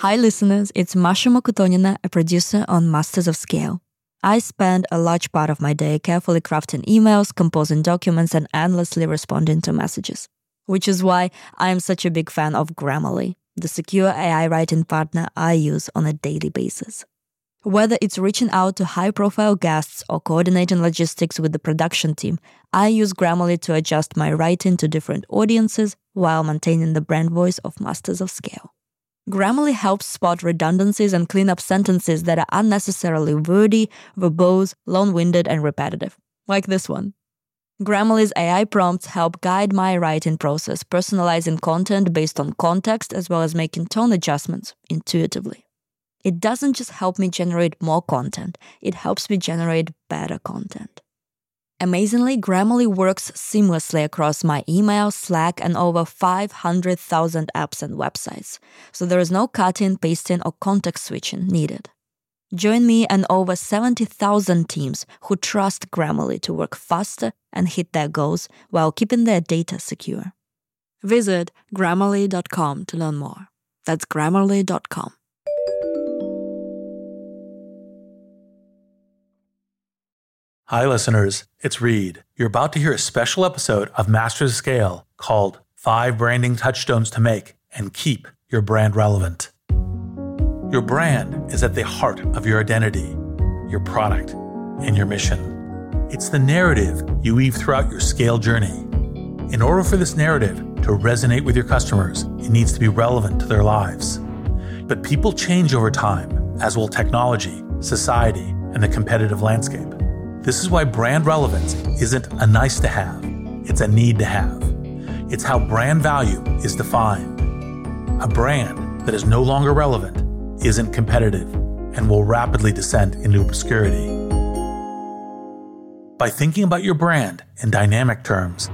Hi listeners, it's Masha Mokutonina, a producer on Masters of Scale. I spend a large part of my day carefully crafting emails, composing documents, and endlessly responding to messages. Which is why I'm such a big fan of Grammarly, the secure AI writing partner I use on a daily basis. Whether it's reaching out to high-profile guests or coordinating logistics with the production team, I use Grammarly to adjust my writing to different audiences while maintaining the brand voice of Masters of Scale. Grammarly helps spot redundancies and clean up sentences that are unnecessarily wordy, verbose, long-winded, and repetitive, like this one. Grammarly's AI prompts help guide my writing process, personalizing content based on context as well as making tone adjustments intuitively. It doesn't just help me generate more content, it helps me generate better content. Amazingly, Grammarly works seamlessly across my email, Slack, and over 500,000 apps and websites, so there is no cutting, pasting, or context switching needed. Join me and over 70,000 teams who trust Grammarly to work faster and hit their goals while keeping their data secure. Visit grammarly.com to learn more. That's grammarly.com. Hi, listeners. It's Reid. You're about to hear a special episode of Masters of Scale called 5 Branding Touchstones to Make and Keep Your Brand Relevant. Your brand is at the heart of your identity, your product, and your mission. It's the narrative you weave throughout your scale journey. In order for this narrative to resonate with your customers, it needs to be relevant to their lives. But people change over time, as will technology, society, and the competitive landscape. This is why brand relevance isn't a nice to have, it's a need to have. It's how brand value is defined. A brand that is no longer relevant isn't competitive and will rapidly descend into obscurity. By thinking about your brand in dynamic terms,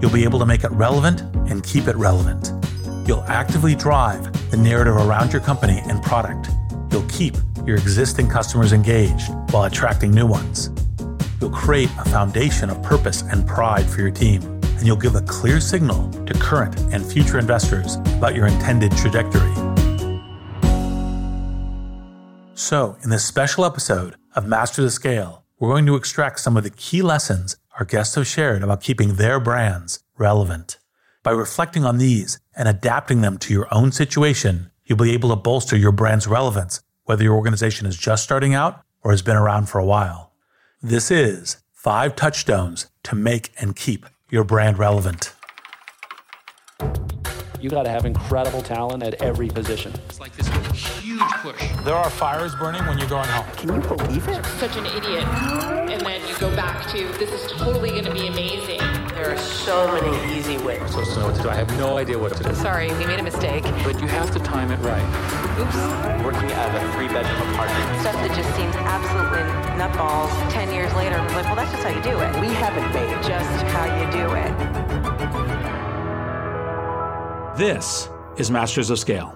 you'll be able to make it relevant and keep it relevant. You'll actively drive the narrative around your company and product. You'll keep your existing customers engaged while attracting new ones. You'll create a foundation of purpose and pride for your team, and you'll give a clear signal to current and future investors about your intended trajectory. So, in this special episode of Master the Scale, we're going to extract some of the key lessons our guests have shared about keeping their brands relevant. By reflecting on these and adapting them to your own situation, you'll be able to bolster your brand's relevance, whether your organization is just starting out or has been around for a while. This is 5 touchstones to make and keep your brand relevant. You got to have incredible talent at every position. It's like this huge push. There are fires burning when you're going home. Can you believe it? Such an idiot. And then you go back to, this is totally going to be amazing. There are so many easy ways. I'm supposed to know what to do. I have no idea what to do. Sorry, we made a mistake. But you have to time it right. Oops. Working at a 3-bedroom apartment. Stuff that just seems absolutely nutballs. 10 years later, I'm like, well, that's just how you do it. We haven't made just how you do it. This is Masters of Scale.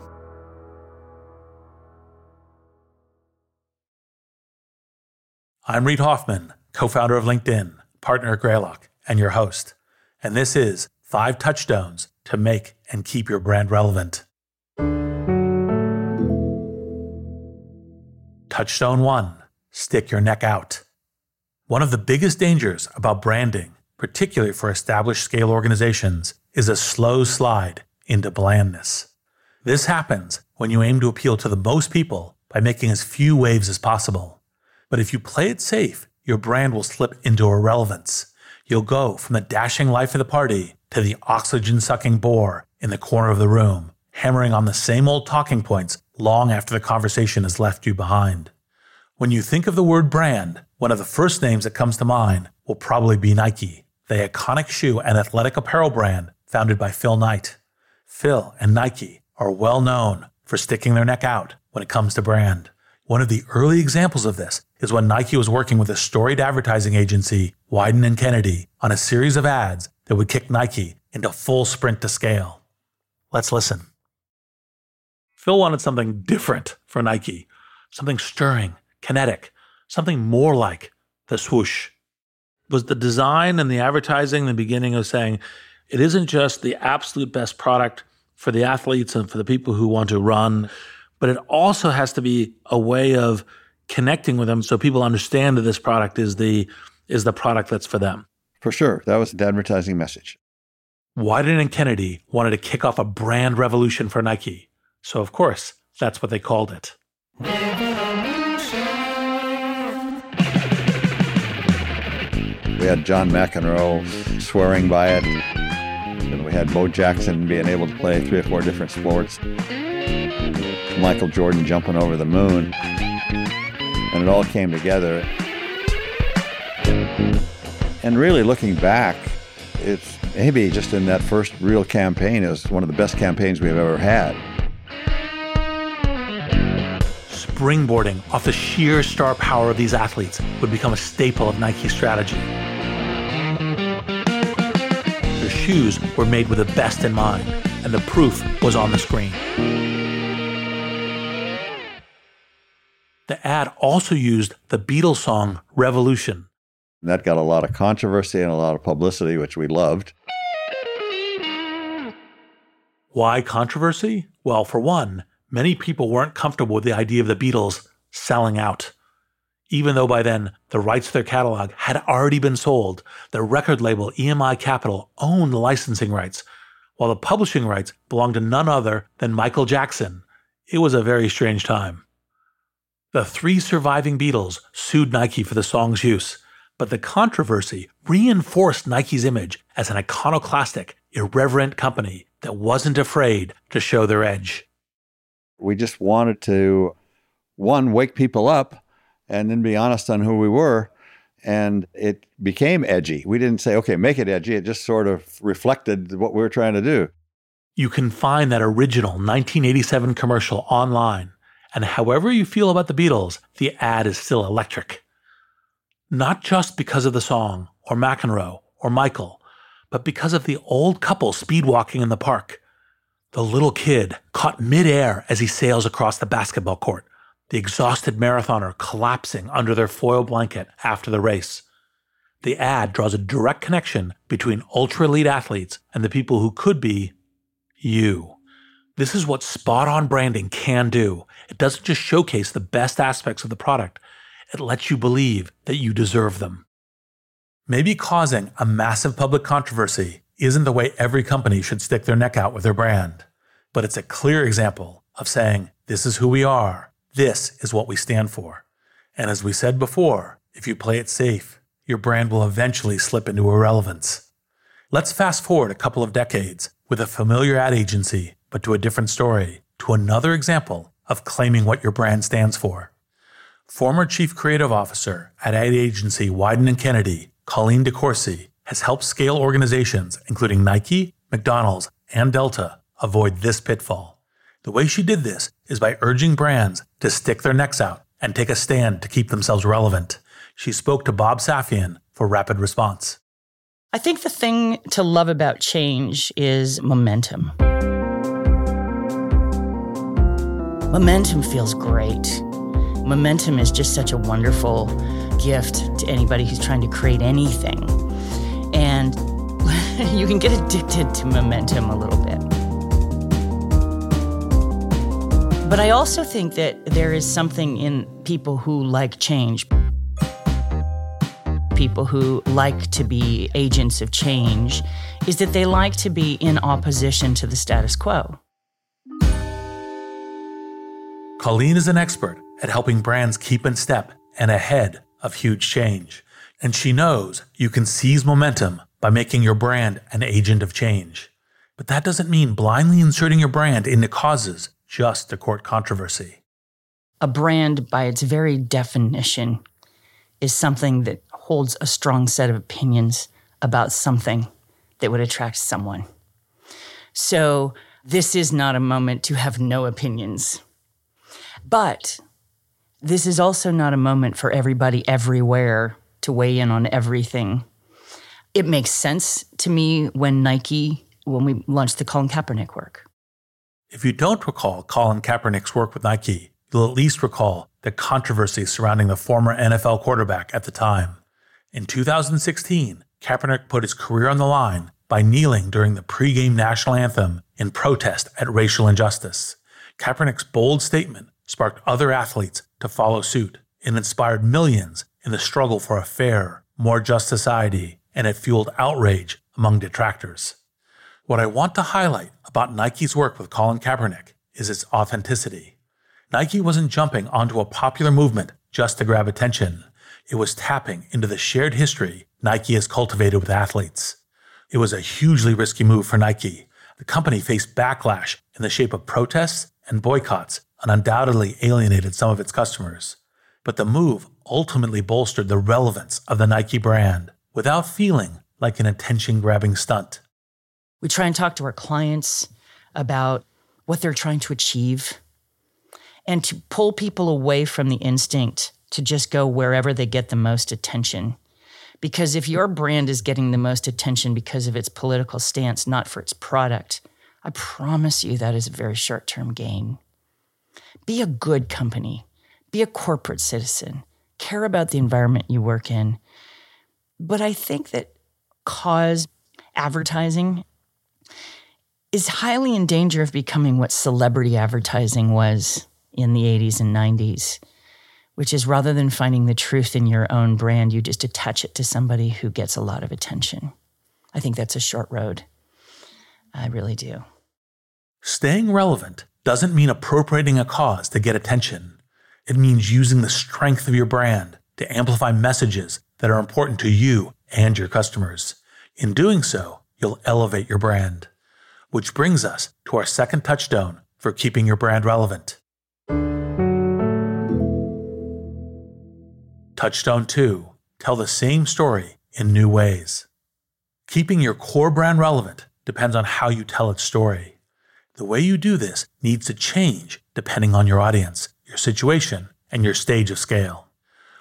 I'm Reid Hoffman, co-founder of LinkedIn, partner at Greylock, and your host. And this is 5 touchstones to make and keep your brand relevant. Touchstone 1, stick your neck out. One of the biggest dangers about branding, particularly for established scale organizations, is a slow slide into blandness. This happens when you aim to appeal to the most people by making as few waves as possible. But if you play it safe, your brand will slip into irrelevance. You'll go from the dashing life of the party to the oxygen-sucking bore in the corner of the room, hammering on the same old talking points long after the conversation has left you behind. When you think of the word brand, one of the first names that comes to mind will probably be Nike, the iconic shoe and athletic apparel brand founded by Phil Knight. Phil and Nike are well known for sticking their neck out when it comes to brand. One of the early examples of this is when Nike was working with a storied advertising agency, Wieden and Kennedy, on a series of ads that would kick Nike into full sprint to scale. Let's listen. Phil wanted something different for Nike, something stirring, kinetic, something more like the swoosh. It was the design and the advertising in the beginning of saying, it isn't just the absolute best product for the athletes and for the people who want to run, but it also has to be a way of connecting with them so people understand that this product is the product that's for them. For sure. That was the advertising message. Wieden and Kennedy wanted to kick off a brand revolution for Nike. So, of course, that's what they called it. We had John McEnroe swearing by it. And we had Bo Jackson being able to play 3 or 4 different sports. Michael Jordan jumping over the moon. And it all came together. And really looking back, it's maybe just in that first real campaign, it was one of the best campaigns we've ever had. Springboarding off the sheer star power of these athletes would become a staple of Nike's strategy. Their shoes were made with the best in mind, and the proof was on the screen. The ad also used the Beatles song, Revolution. That got a lot of controversy and a lot of publicity, which we loved. Why controversy? Well, for one, many people weren't comfortable with the idea of the Beatles selling out. Even though by then, the rights to their catalog had already been sold, their record label, EMI Capitol, owned the licensing rights, while the publishing rights belonged to none other than Michael Jackson. It was a very strange time. The 3 surviving Beatles sued Nike for the song's use, but the controversy reinforced Nike's image as an iconoclastic, irreverent company that wasn't afraid to show their edge. We just wanted to, one, wake people up and then be honest on who we were, and it became edgy. We didn't say, okay, make it edgy. It just sort of reflected what we were trying to do. You can find that original 1987 commercial online. And however you feel about the Beatles, the ad is still electric. Not just because of the song, or McEnroe, or Michael, but because of the old couple speedwalking in the park. The little kid caught midair as he sails across the basketball court, the exhausted marathoner collapsing under their foil blanket after the race. The ad draws a direct connection between ultra-elite athletes and the people who could be you. This is what spot-on branding can do. It doesn't just showcase the best aspects of the product. It lets you believe that you deserve them. Maybe causing a massive public controversy isn't the way every company should stick their neck out with their brand, but it's a clear example of saying, this is who we are, this is what we stand for. And as we said before, if you play it safe, your brand will eventually slip into irrelevance. Let's fast forward a couple of decades with a familiar ad agency, but to a different story, to another example of claiming what your brand stands for. Former Chief Creative Officer at ad agency Wieden and Kennedy, Colleen DeCourcy, has helped scale organizations, including Nike, McDonald's, and Delta, avoid this pitfall. The way she did this is by urging brands to stick their necks out and take a stand to keep themselves relevant. She spoke to Bob Safian for Rapid Response. I think the thing to love about change is momentum. Momentum feels great. Momentum is just such a wonderful gift to anybody who's trying to create anything. And you can get addicted to momentum a little bit. But I also think that there is something in people who like change, people who like to be agents of change, is that they like to be in opposition to the status quo. Colleen is an expert at helping brands keep in step and ahead of huge change. And she knows you can seize momentum by making your brand an agent of change. But that doesn't mean blindly inserting your brand into causes just to court controversy. A brand, by its very definition, is something that holds a strong set of opinions about something that would attract someone. So this is not a moment to have no opinions. But this is also not a moment for everybody everywhere to weigh in on everything. It makes sense to me when we launched the Colin Kaepernick work. If you don't recall Colin Kaepernick's work with Nike, you'll at least recall the controversy surrounding the former NFL quarterback at the time. In 2016, Kaepernick put his career on the line by kneeling during the pregame national anthem in protest at racial injustice. Kaepernick's bold statement sparked other athletes to follow suit and inspired millions in the struggle for a fair, more just society, and it fueled outrage among detractors. What I want to highlight about Nike's work with Colin Kaepernick is its authenticity. Nike wasn't jumping onto a popular movement just to grab attention. It was tapping into the shared history Nike has cultivated with athletes. It was a hugely risky move for Nike. The company faced backlash in the shape of protests and boycotts and undoubtedly alienated some of its customers. But the move ultimately bolstered the relevance of the Nike brand without feeling like an attention-grabbing stunt. We try and talk to our clients about what they're trying to achieve and to pull people away from the instinct to just go wherever they get the most attention. Because if your brand is getting the most attention because of its political stance, not for its product, I promise you that is a very short-term gain. Be a good company. Be a corporate citizen. Care about the environment you work in. But I think that cause advertising is highly in danger of becoming what celebrity advertising was in the 80s and 90s, which is rather than finding the truth in your own brand, you just attach it to somebody who gets a lot of attention. I think that's a short road. I really do. Staying relevant doesn't mean appropriating a cause to get attention. It means using the strength of your brand to amplify messages that are important to you and your customers. In doing so, you'll elevate your brand. Which brings us to our second touchstone for keeping your brand relevant. Touchstone 2, tell the same story in new ways. Keeping your core brand relevant depends on how you tell its story. The way you do this needs to change depending on your audience, your situation, and your stage of scale.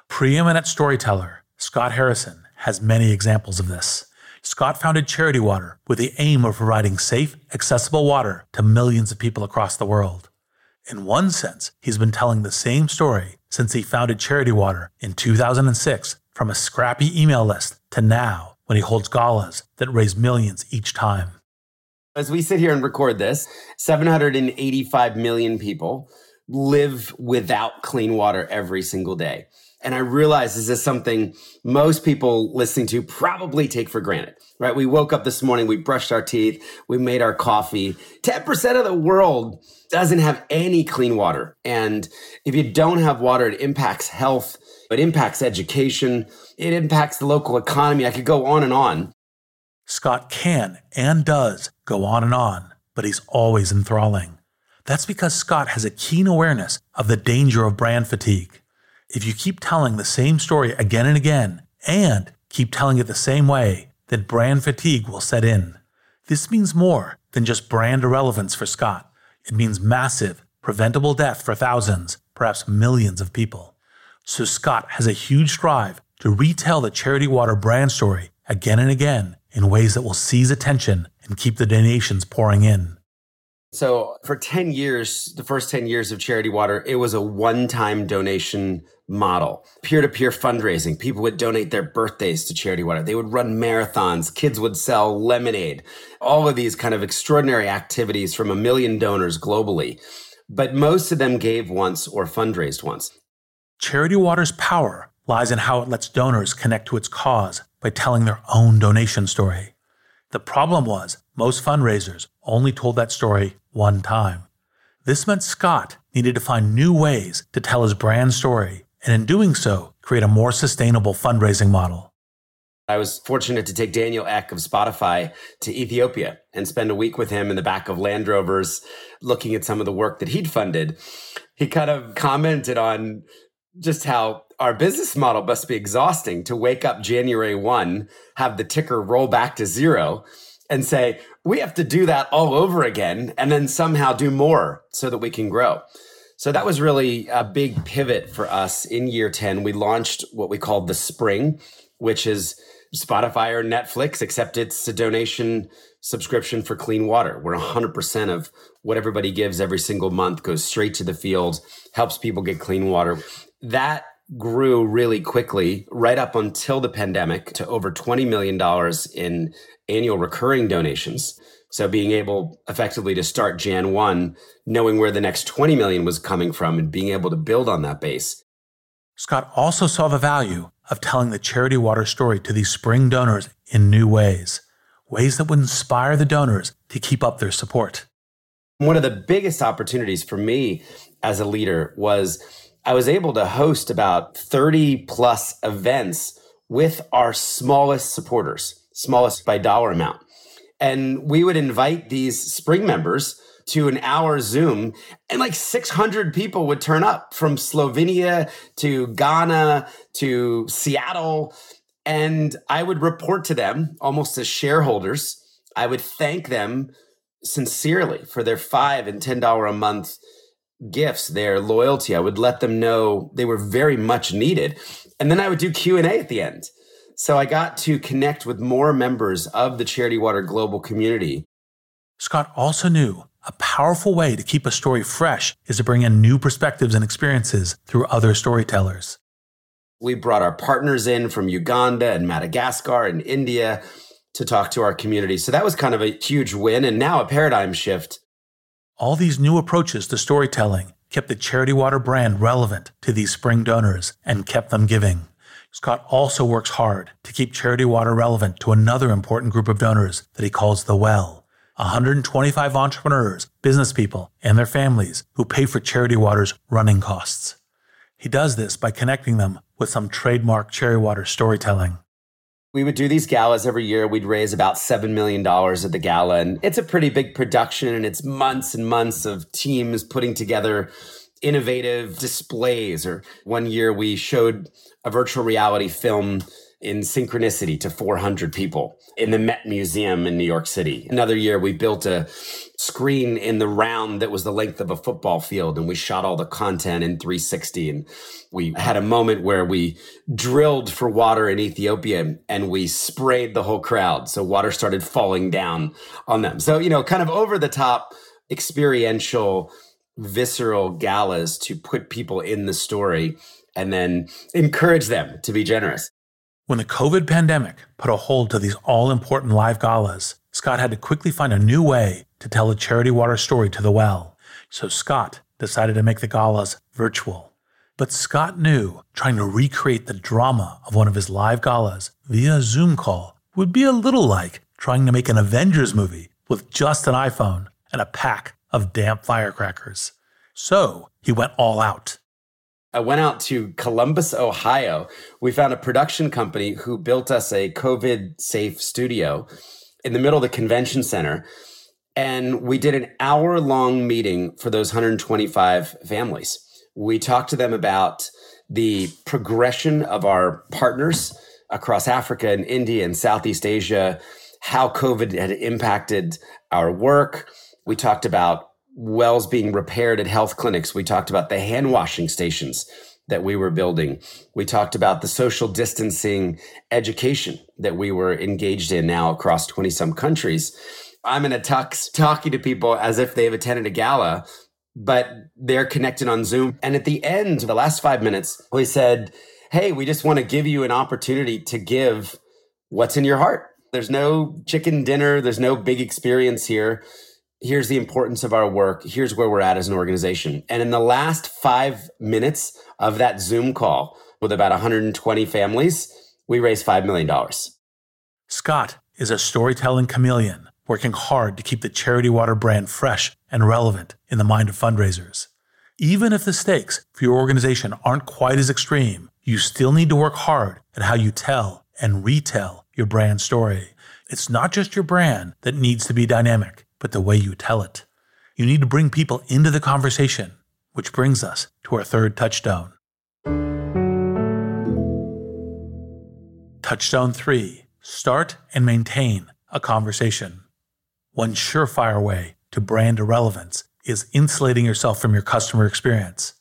Preeminent storyteller Scott Harrison has many examples of this. Scott founded Charity Water with the aim of providing safe, accessible water to millions of people across the world. In one sense, he's been telling the same story since he founded Charity Water in 2006, from a scrappy email list to now when he holds galas that raise millions each time. As we sit here and record this, 785 million people live without clean water every single day. And I realize this is something most people listening to probably take for granted, right? We woke up this morning, we brushed our teeth, we made our coffee. 10% of the world doesn't have any clean water. And if you don't have water, it impacts health, it impacts education, it impacts the local economy. I could go on and on. Scott can and does go on and on, but he's always enthralling. That's because Scott has a keen awareness of the danger of brand fatigue. If you keep telling the same story again and again, and keep telling it the same way, then brand fatigue will set in. This means more than just brand irrelevance for Scott. It means massive, preventable death for thousands, perhaps millions of people. So Scott has a huge drive to retell the Charity Water brand story again and again in ways that will seize attention and keep the donations pouring in. So for 10 years, the first 10 years of Charity Water, it was a one-time donation model. Peer-to-peer fundraising. People would donate their birthdays to Charity Water. They would run marathons. Kids would sell lemonade. All of these kind of extraordinary activities from 1 million donors globally. But most of them gave once or fundraised once. Charity Water's power lies in how it lets donors connect to its cause by telling their own donation story. The problem was most fundraisers only told that story one time. This meant Scott needed to find new ways to tell his brand story, and in doing so, create a more sustainable fundraising model. I was fortunate to take Daniel Eck of Spotify to Ethiopia and spend a week with him in the back of Land Rovers, looking at some of the work that he'd funded. He kind of commented on just how our business model must be exhausting to wake up January 1, have the ticker roll back to zero, and say, we have to do that all over again and then somehow do more so that we can grow. So that was really a big pivot for us. In year 10, we launched what we called The Spring, which is Spotify or Netflix, except it's a donation subscription for clean water, where 100% of what everybody gives every single month goes straight to the field, helps people get clean water. That grew really quickly right up until the pandemic to over $20 million in annual recurring donations. So being able effectively to start Jan 1, knowing where the next 20 million was coming from and being able to build on that base. Scott also saw the value of telling the Charity Water story to these spring donors in new ways, ways that would inspire the donors to keep up their support. One of the biggest opportunities for me as a leader was I was able to host about 30 plus events with our smallest supporters, smallest by dollar amount. And we would invite these spring members to an hour Zoom, and like 600 people would turn up from Slovenia to Ghana to Seattle. And I would report to them almost as shareholders. I would thank them sincerely for their $5 and $10 a month gifts, their loyalty. I would let them know they were very much needed. And then I would do Q&A at the end. So I got to connect with more members of the Charity Water global community. Scott also knew a powerful way to keep a story fresh is to bring in new perspectives and experiences through other storytellers. We brought our partners in from Uganda and Madagascar and India to talk to our community. So that was kind of a huge win and now a paradigm shift. All these new approaches to storytelling kept the Charity Water brand relevant to these spring donors and kept them giving. Scott also works hard to keep Charity Water relevant to another important group of donors that he calls the Well, 125 entrepreneurs, business people, and their families who pay for Charity Water's running costs. He does this by connecting them with some trademark Charity Water storytelling. We would do these galas every year. We'd raise about $7 million at the gala. And it's a pretty big production. And it's months and months of teams putting together innovative displays. Or one year we showed a virtual reality film in synchronicity to 400 people in the Met Museum in New York City. Another year we built a screen in the round that was the length of a football field, and we shot all the content in 360. And we had a moment where we drilled for water in Ethiopia and we sprayed the whole crowd. So water started falling down on them. So, you know, kind of over the top, experiential, visceral galas to put people in the story and then encourage them to be generous. When the COVID pandemic put a hold to these all-important live galas, Scott had to quickly find a new way to tell the Charity Water story to the Well. So Scott decided to make the galas virtual. But Scott knew trying to recreate the drama of one of his live galas via a Zoom call would be a little like trying to make an Avengers movie with just an iPhone and a pack of damp firecrackers. So he went all out. I went out to Columbus, Ohio. We found a production company who built us a COVID-safe studio in the middle of the convention center. And we did an hour-long meeting for those 125 families. We talked to them about the progression of our partners across Africa and India and Southeast Asia, how COVID had impacted our work. We talked about wells being repaired at health clinics. We talked about the hand washing stations that we were building. We talked about the social distancing education that we were engaged in now across 20 some countries. I'm in a tux talking to people as if they've attended a gala, but they're connected on Zoom. And at the end, the last 5 minutes, we said, hey, we just want to give you an opportunity to give what's in your heart. There's no chicken dinner. There's no big experience here. Here's the importance of our work. Here's where we're at as an organization. And in the last 5 minutes of that Zoom call with about 120 families, we raised $5 million. Scott is a storytelling chameleon, working hard to keep the Charity Water brand fresh and relevant in the mind of fundraisers. Even if the stakes for your organization aren't quite as extreme, you still need to work hard at how you tell and retell your brand story. It's not just your brand that needs to be dynamic, but the way you tell it. You need to bring people into the conversation, which brings us to our third touchstone. Touchstone 3, start and maintain a conversation. One surefire way to brand irrelevance is insulating yourself from your customer experience.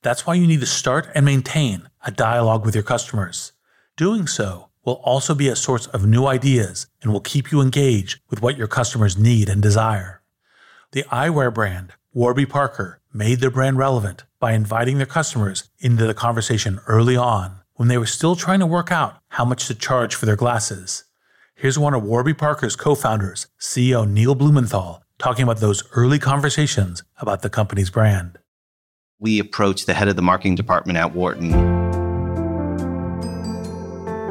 That's why you need to start and maintain a dialogue with your customers. Doing so will also be a source of new ideas and will keep you engaged with what your customers need and desire. The eyewear brand Warby Parker made their brand relevant by inviting their customers into the conversation early on when they were still trying to work out how much to charge for their glasses. Here's one of Warby Parker's co-founders, CEO Neil Blumenthal, talking about those early conversations about the company's brand. We approached the head of the marketing department at Wharton,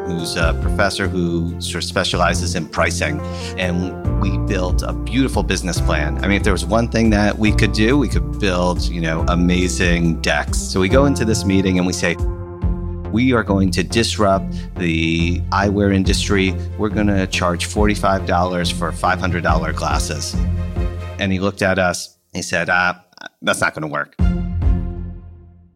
who's a professor who sort of specializes in pricing. And we built a beautiful business plan. I mean, if there was one thing that we could do, we could build, amazing decks. So we go into this meeting and we say, we are going to disrupt the eyewear industry. We're going to charge $45 for $500 glasses. And he looked at us. He said, that's not going to work.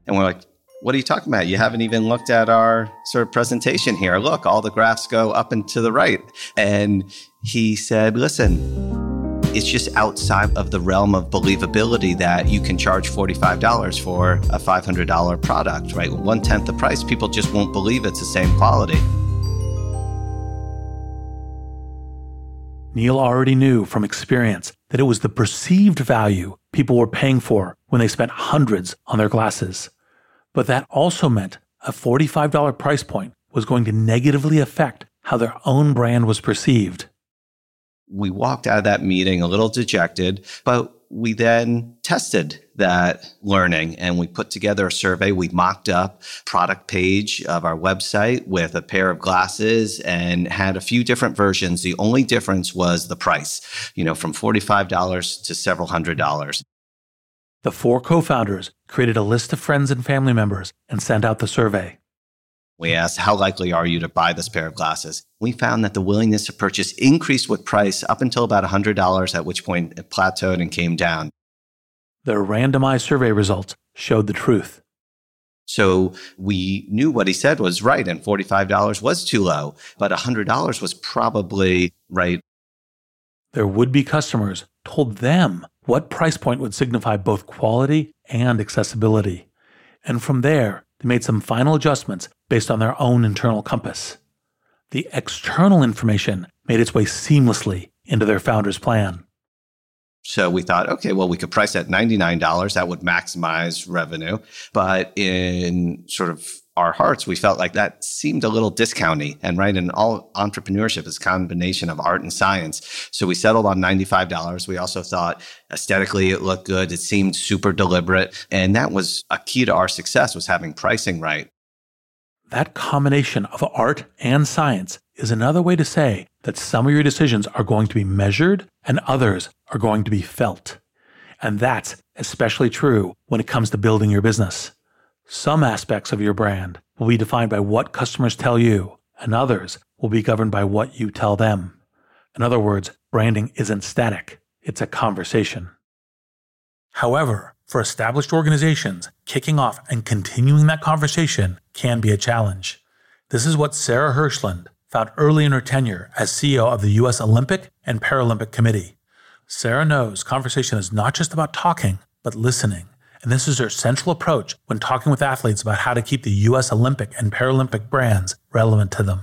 And we're like, what are you talking about? You haven't even looked at our sort of presentation here. Look, all the graphs go up and to the right. And he said, listen, it's just outside of the realm of believability that you can charge $45 for a $500 product, right? 1/10 the price, people just won't believe it's the same quality. Neil already knew from experience that it was the perceived value people were paying for when they spent hundreds on their glasses. But that also meant a $45 price point was going to negatively affect how their own brand was perceived. We walked out of that meeting a little dejected, but we then tested that learning and we put together a survey. We mocked up product page of our website with a pair of glasses and had a few different versions. The only difference was the price, from $45 to several hundred dollars. The four co-founders created a list of friends and family members and sent out the survey. We asked, how likely are you to buy this pair of glasses? We found that the willingness to purchase increased with price up until about $100, at which point it plateaued and came down. Their randomized survey results showed the truth. So we knew what he said was right, and $45 was too low, but $100 was probably right. Their would-be customers told them what price point would signify both quality and accessibility. And from there, they made some final adjustments based on their own internal compass. The external information made its way seamlessly into their founder's plan. So we thought, okay, well, we could price at $99. That would maximize revenue. But in sort of our hearts, we felt like that seemed a little discounty. And right, in all entrepreneurship is a combination of art and science. So we settled on $95. We also thought aesthetically it looked good. It seemed super deliberate. And that was a key to our success, was having pricing right. That combination of art and science is another way to say that some of your decisions are going to be measured and others are going to be felt. And that's especially true when it comes to building your business. Some aspects of your brand will be defined by what customers tell you, and others will be governed by what you tell them. In other words, branding isn't static, it's a conversation. However, for established organizations, kicking off and continuing that conversation can be a challenge. This is what Sarah Hirschland found early in her tenure as CEO of the U.S. Olympic and Paralympic Committee. Sarah knows conversation is not just about talking, but listening. And this is her central approach when talking with athletes about how to keep the U.S. Olympic and Paralympic brands relevant to them.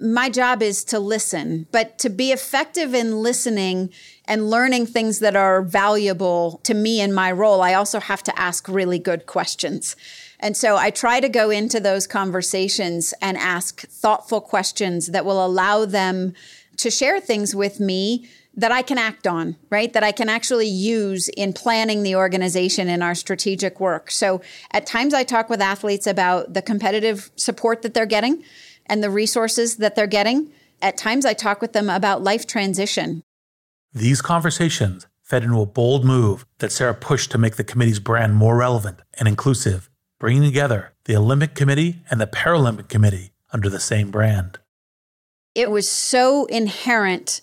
My job is to listen, but to be effective in listening and learning things that are valuable to me in my role, I also have to ask really good questions. And so I try to go into those conversations and ask thoughtful questions that will allow them to share things with me that I can act on, right? That I can actually use in planning the organization and our strategic work. So at times I talk with athletes about the competitive support that they're getting and the resources that they're getting. At times I talk with them about life transition. These conversations fed into a bold move that Sarah pushed to make the committee's brand more relevant and inclusive, bringing together the Olympic Committee and the Paralympic Committee under the same brand. It was so inherent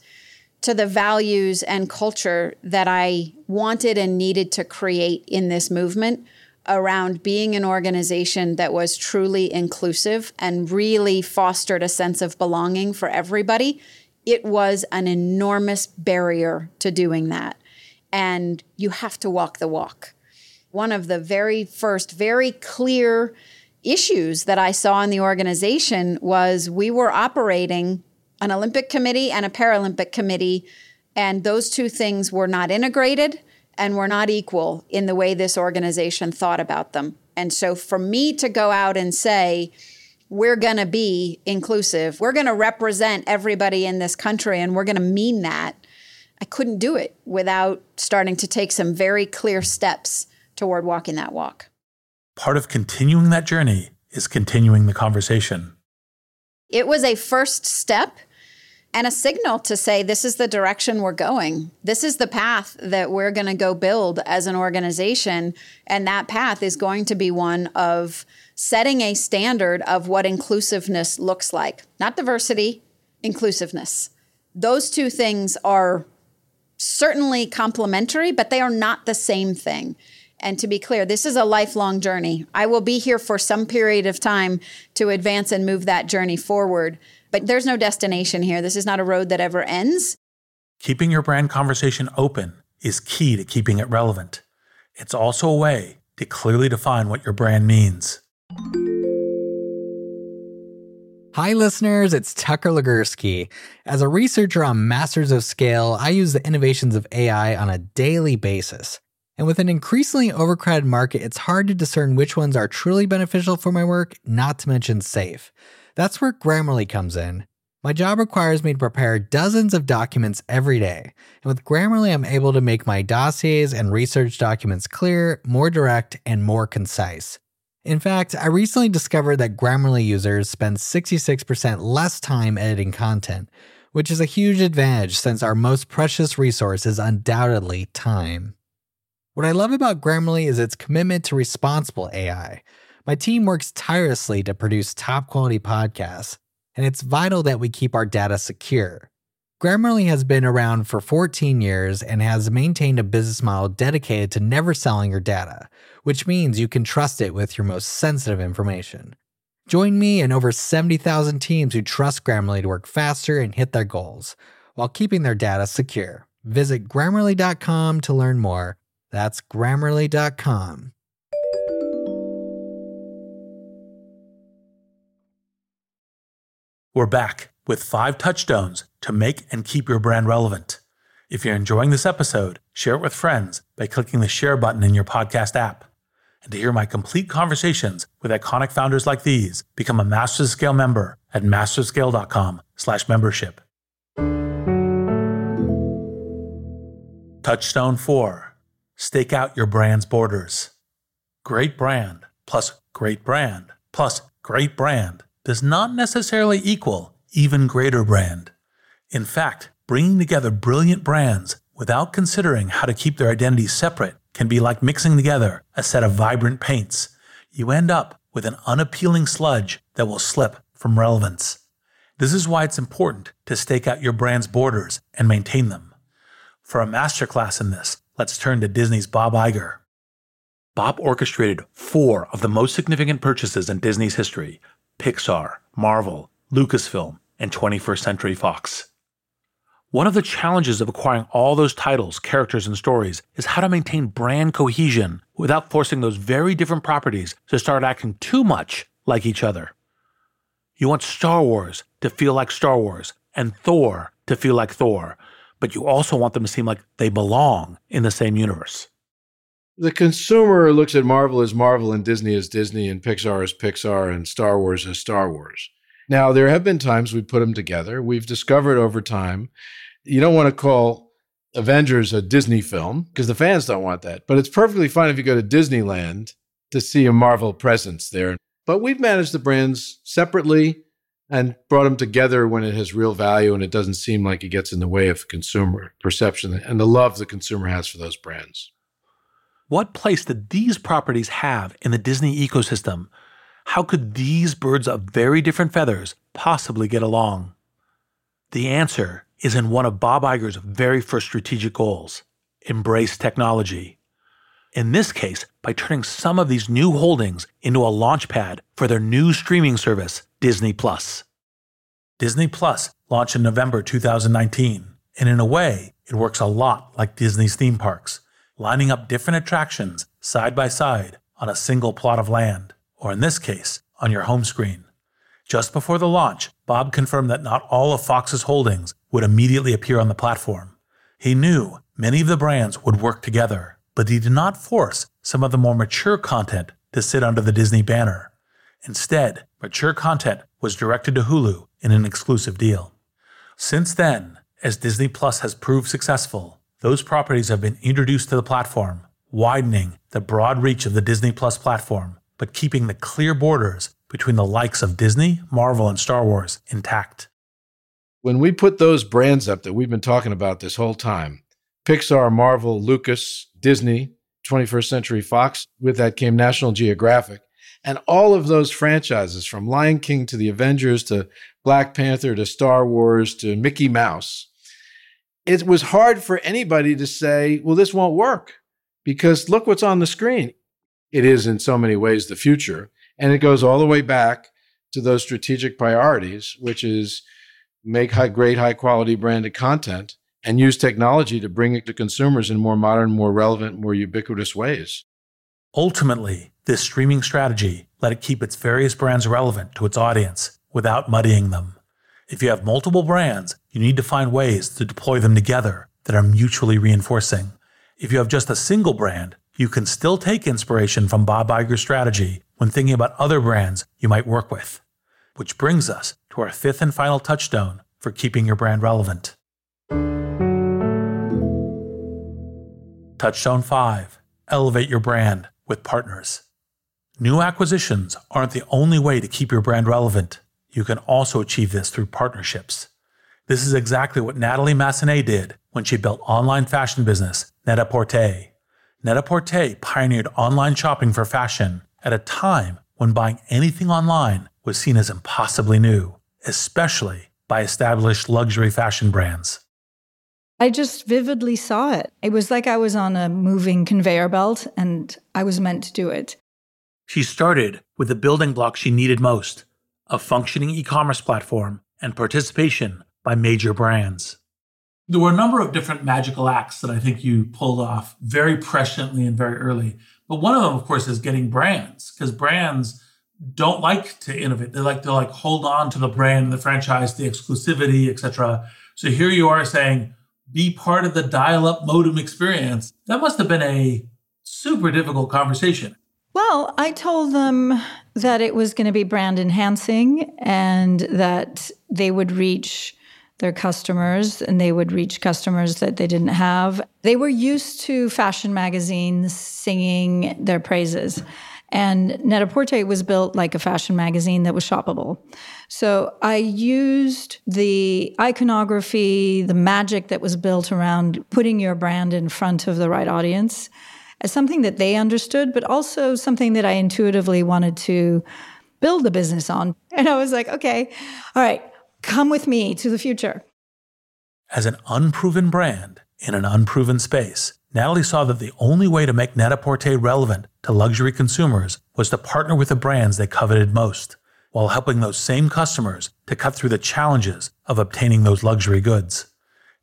to the values and culture that I wanted and needed to create in this movement around being an organization that was truly inclusive and really fostered a sense of belonging for everybody. It was an enormous barrier to doing that. And you have to walk the walk. One of the very first, very clear issues that I saw in the organization was we were operating an Olympic committee and a Paralympic committee, and those two things were not integrated and were not equal in the way this organization thought about them. And so for me to go out and say, we're going to be inclusive, we're going to represent everybody in this country, and we're going to mean that, I couldn't do it without starting to take some very clear steps toward walking that walk. Part of continuing that journey is continuing the conversation. It was a first step and a signal to say, this is the direction we're going. This is the path that we're going to go build as an organization. And that path is going to be one of setting a standard of what inclusiveness looks like. Not diversity, inclusiveness. Those two things are certainly complementary, but they are not the same thing. And to be clear, this is a lifelong journey. I will be here for some period of time to advance and move that journey forward. But there's no destination here. This is not a road that ever ends. Keeping your brand conversation open is key to keeping it relevant. It's also a way to clearly define what your brand means. Hi, listeners. It's Tucker Ligursky. As a researcher on Masters of Scale, I use the innovations of AI on a daily basis. And with an increasingly overcrowded market, it's hard to discern which ones are truly beneficial for my work, not to mention safe. That's where Grammarly comes in. My job requires me to prepare dozens of documents every day. And with Grammarly, I'm able to make my dossiers and research documents clear, more direct, and more concise. In fact, I recently discovered that Grammarly users spend 66% less time editing content, which is a huge advantage since our most precious resource is undoubtedly time. What I love about Grammarly is its commitment to responsible AI. My team works tirelessly to produce top-quality podcasts, and it's vital that we keep our data secure. Grammarly has been around for 14 years and has maintained a business model dedicated to never selling your data, which means you can trust it with your most sensitive information. Join me and over 70,000 teams who trust Grammarly to work faster and hit their goals while keeping their data secure. Visit Grammarly.com to learn more. That's Grammarly.com. We're back with 5 touchstones to make and keep your brand relevant. If you're enjoying this episode, share it with friends by clicking the share button in your podcast app. And to hear my complete conversations with iconic founders like these, become a Masters of Scale member at masterscale.com/membership. Touchstone 4, stake out your brand's borders. Great brand plus great brand plus great brand does not necessarily equal even greater brand. In fact, bringing together brilliant brands without considering how to keep their identities separate can be like mixing together a set of vibrant paints. You end up with an unappealing sludge that will slip from relevance. This is why it's important to stake out your brand's borders and maintain them. For a masterclass in this, let's turn to Disney's Bob Iger. Bob orchestrated 4 of the most significant purchases in Disney's history: Pixar, Marvel, Lucasfilm, and 21st Century Fox. One of the challenges of acquiring all those titles, characters, and stories is how to maintain brand cohesion without forcing those very different properties to start acting too much like each other. You want Star Wars to feel like Star Wars and Thor to feel like Thor, but you also want them to seem like they belong in the same universe. The consumer looks at Marvel as Marvel and Disney as Disney and Pixar as Pixar and Star Wars as Star Wars. Now, there have been times we put them together. We've discovered over time, you don't want to call Avengers a Disney film because the fans don't want that. But it's perfectly fine if you go to Disneyland to see a Marvel presence there. But we've managed the brands separately and brought them together when it has real value and it doesn't seem like it gets in the way of consumer perception and the love the consumer has for those brands. What place did these properties have in the Disney ecosystem? How could these birds of very different feathers possibly get along? The answer is in one of Bob Iger's very first strategic goals: embrace technology. In this case, by turning some of these new holdings into a launchpad for their new streaming service, Disney+. Disney+ launched in November 2019, and in a way, it works a lot like Disney's theme parks, lining up different attractions side by side on a single plot of land, or in this case, on your home screen. Just before the launch, Bob confirmed that not all of Fox's holdings would immediately appear on the platform. He knew Many of the brands would work together, but they did not force some of the more mature content to sit under the Disney banner. Instead, mature content was directed to Hulu in an exclusive deal. Since then, as Disney Plus has proved successful, those properties have been introduced to the platform, widening the broad reach of the Disney Plus platform, but keeping the clear borders between the likes of Disney, Marvel, and Star Wars intact. When we put those brands up that we've been talking about this whole time, Pixar, Marvel, Lucas, Disney, 21st Century Fox, with that came National Geographic, and all of those franchises from Lion King to the Avengers to Black Panther to Star Wars to Mickey Mouse, it was hard for anybody to say, well, this won't work because look what's on the screen. It is in so many ways the future, and it goes all the way back to those strategic priorities, which is make high-quality branded content and use technology to bring it to consumers in more modern, more relevant, more ubiquitous ways. Ultimately, this streaming strategy let it keep its various brands relevant to its audience without muddying them. If you have multiple brands, you need to find ways to deploy them together that are mutually reinforcing. If you have just a single brand, you can still take inspiration from Bob Iger's strategy when thinking about other brands you might work with. Which brings us to our fifth and final touchstone for keeping your brand relevant. Touchstone 5. Elevate your brand with partners. New acquisitions aren't the only way to keep your brand relevant. You can also achieve this through partnerships. This is exactly what Natalie Massenet did when she built online fashion business Net-A-Porter. Net-A-Porter pioneered online shopping for fashion at a time when buying anything online was seen as impossibly new, especially by established luxury fashion brands. I just vividly saw it. It was like I was on a moving conveyor belt and I was meant to do it. She started with the building block she needed most, a functioning e-commerce platform and participation by major brands. There were a number of different magical acts that I think you pulled off very presciently and very early. But one of them, of course, is getting brands, because brands don't like to innovate. They like to hold on to the brand, the franchise, the exclusivity, et cetera. So here you are saying, be part of the dial-up modem experience. That must have been a super difficult conversation. Well, I told them that it was going to be brand enhancing and that they would reach their customers and they would reach customers that they didn't have. They were used to fashion magazines singing their praises. And Net-A-Porter was built like a fashion magazine that was shoppable. So I used the iconography, the magic that was built around putting your brand in front of the right audience as something that they understood, but also something that I intuitively wanted to build the business on. And I was like, okay, all right, come with me to the future. As an unproven brand in an unproven space, Natalie saw that the only way to make Net-A-Porter relevant to luxury consumers was to partner with the brands they coveted most, while helping those same customers to cut through the challenges of obtaining those luxury goods.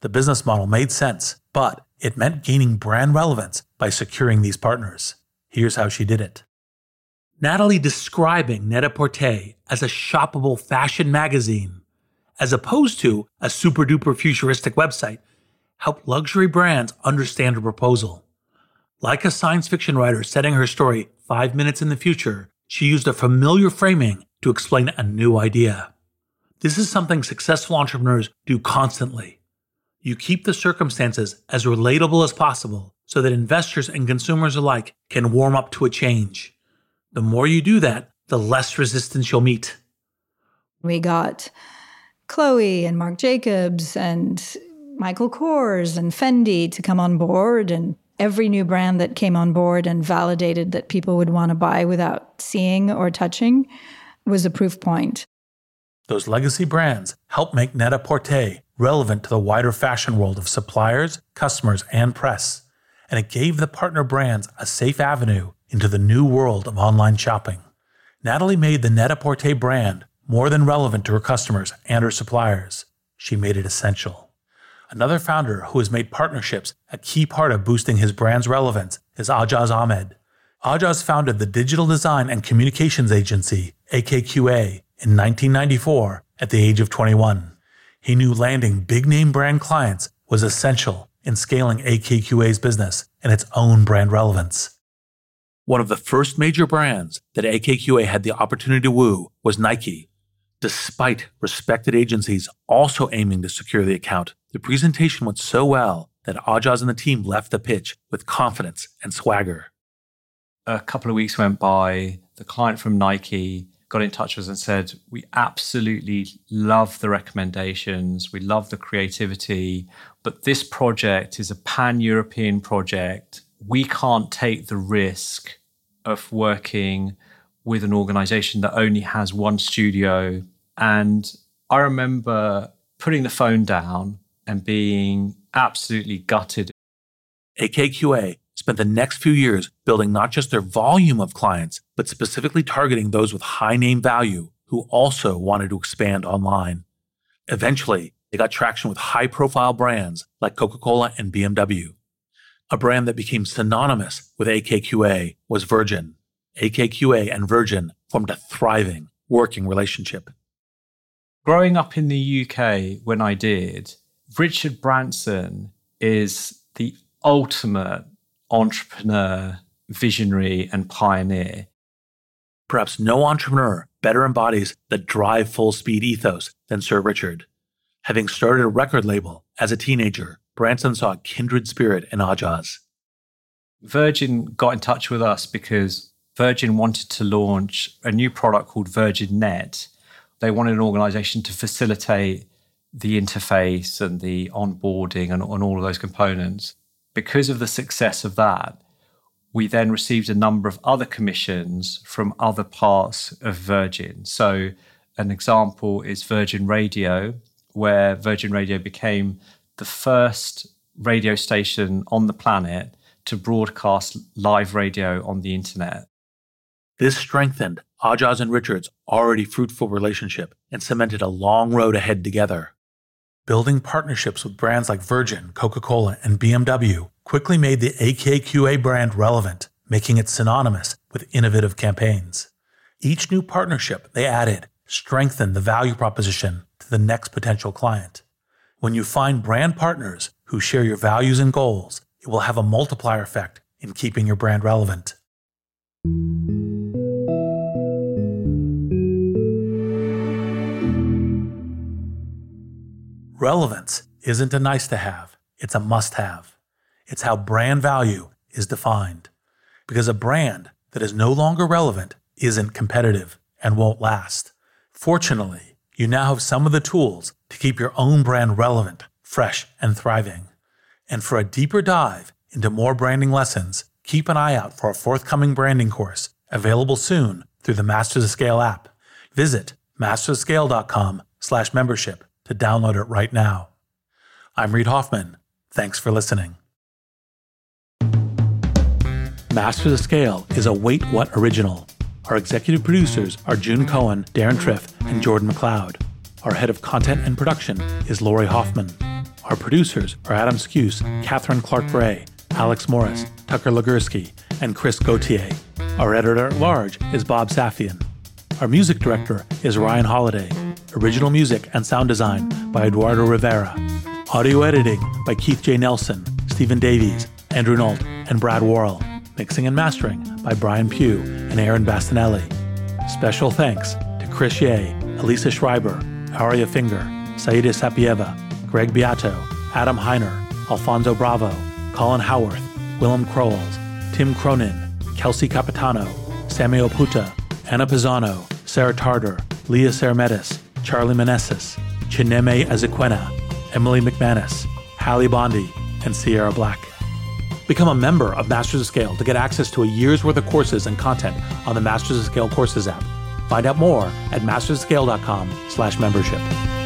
The business model made sense, but it meant gaining brand relevance by securing these partners. Here's how she did it. Natalie describing Net-A-Porter as a shoppable fashion magazine, as opposed to a super-duper futuristic website, helped luxury brands understand her proposal. Like a science fiction writer setting her story 5 minutes in the future, she used a familiar framing to explain a new idea. This is something successful entrepreneurs do constantly. You keep the circumstances as relatable as possible so that investors and consumers alike can warm up to a change. The more you do that, the less resistance you'll meet. We got Chloe and Marc Jacobs and Michael Kors and Fendi to come on board, and every new brand that came on board and validated that people would want to buy without seeing or touching was a proof point. Those legacy brands helped make Net-A-Porter relevant to the wider fashion world of suppliers, customers, and press, and it gave the partner brands a safe avenue into the new world of online shopping. Natalie made the Net-A-Porter brand more than relevant to her customers and her suppliers. She made it essential. Another founder who has made partnerships a key part of boosting his brand's relevance is Ajaz Ahmed. Ajaz founded the digital design and communications agency, AKQA, in 1994 at the age of 21. He knew landing big-name brand clients was essential in scaling AKQA's business and its own brand relevance. One of the first major brands that AKQA had the opportunity to woo was Nike. Despite respected agencies also aiming to secure the account, the presentation went so well that Ajaz and the team left the pitch with confidence and swagger. A couple of weeks went by. The client from Nike got in touch with us and said, we absolutely love the recommendations. We love the creativity, but this project is a pan-European project. We can't take the risk of working with an organization that only has one studio. And I remember putting the phone down and being absolutely gutted. AKQA spent the next few years building not just their volume of clients, but specifically targeting those with high name value who also wanted to expand online. Eventually, they got traction with high-profile brands like Coca-Cola and BMW. A brand that became synonymous with AKQA was Virgin. AKQA and Virgin formed a thriving working relationship. Growing up in the UK when I did, Richard Branson is the ultimate entrepreneur, visionary, and pioneer. Perhaps no entrepreneur better embodies the drive full speed ethos than Sir Richard. Having started a record label as a teenager, Branson saw a kindred spirit in Ajaz. Virgin got in touch with us because Virgin wanted to launch a new product called Virgin Net. They wanted an organization to facilitate the interface and the onboarding and all of those components. Because of the success of that, we then received a number of other commissions from other parts of Virgin. So an example is Virgin Radio, where Virgin Radio became the first radio station on the planet to broadcast live radio on the internet. This strengthened Ajaz and Richard's already fruitful relationship and cemented a long road ahead together. Building partnerships with brands like Virgin, Coca-Cola, and BMW quickly made the AKQA brand relevant, making it synonymous with innovative campaigns. Each new partnership they added strengthened the value proposition to the next potential client. When you find brand partners who share your values and goals, it will have a multiplier effect in keeping your brand relevant. Relevance isn't a nice-to-have, it's a must-have. It's how brand value is defined. Because a brand that is no longer relevant isn't competitive and won't last. Fortunately, you now have some of the tools to keep your own brand relevant, fresh, and thriving. And for a deeper dive into more branding lessons, keep an eye out for our forthcoming branding course, available soon through the Masters of Scale app. Visit mastersofscale.com/membership. to download it right now. I'm Reid Hoffman. Thanks for listening. Masters of Scale is a Wait What original. Our executive producers are June Cohen, Darren Triff, and Jordan McLeod. Our head of content and production is Lori Hoffman. Our producers are Adam Skuse, Catherine Clark-Bray, Alex Morris, Tucker Ligursky, and Chris Gauthier. Our editor-at-large is Bob Safian. Our music director is Ryan Holiday. Original music and sound design by Eduardo Rivera. Audio editing by Keith J. Nelson, Stephen Davies, Andrew Nault, and Brad Worrell. Mixing and mastering by Brian Pugh and Aaron Bastinelli. Special thanks to Chris Yeh, Elisa Schreiber, Aria Finger, Saida Sapieva, Greg Beato, Adam Heiner, Alfonso Bravo, Colin Howarth, Willem Crowells, Tim Cronin, Kelsey Capitano, Sammy Oputa, Anna Pisano, Sarah Tartar, Leah Sermetis, Charlie Manessis, Chineme Azequena, Emily McManus, Hallie Bondi, and Sierra Black. Become a member of Masters of Scale to get access to a year's worth of courses and content on the Masters of Scale Courses app. Find out more at mastersofscale.com/membership.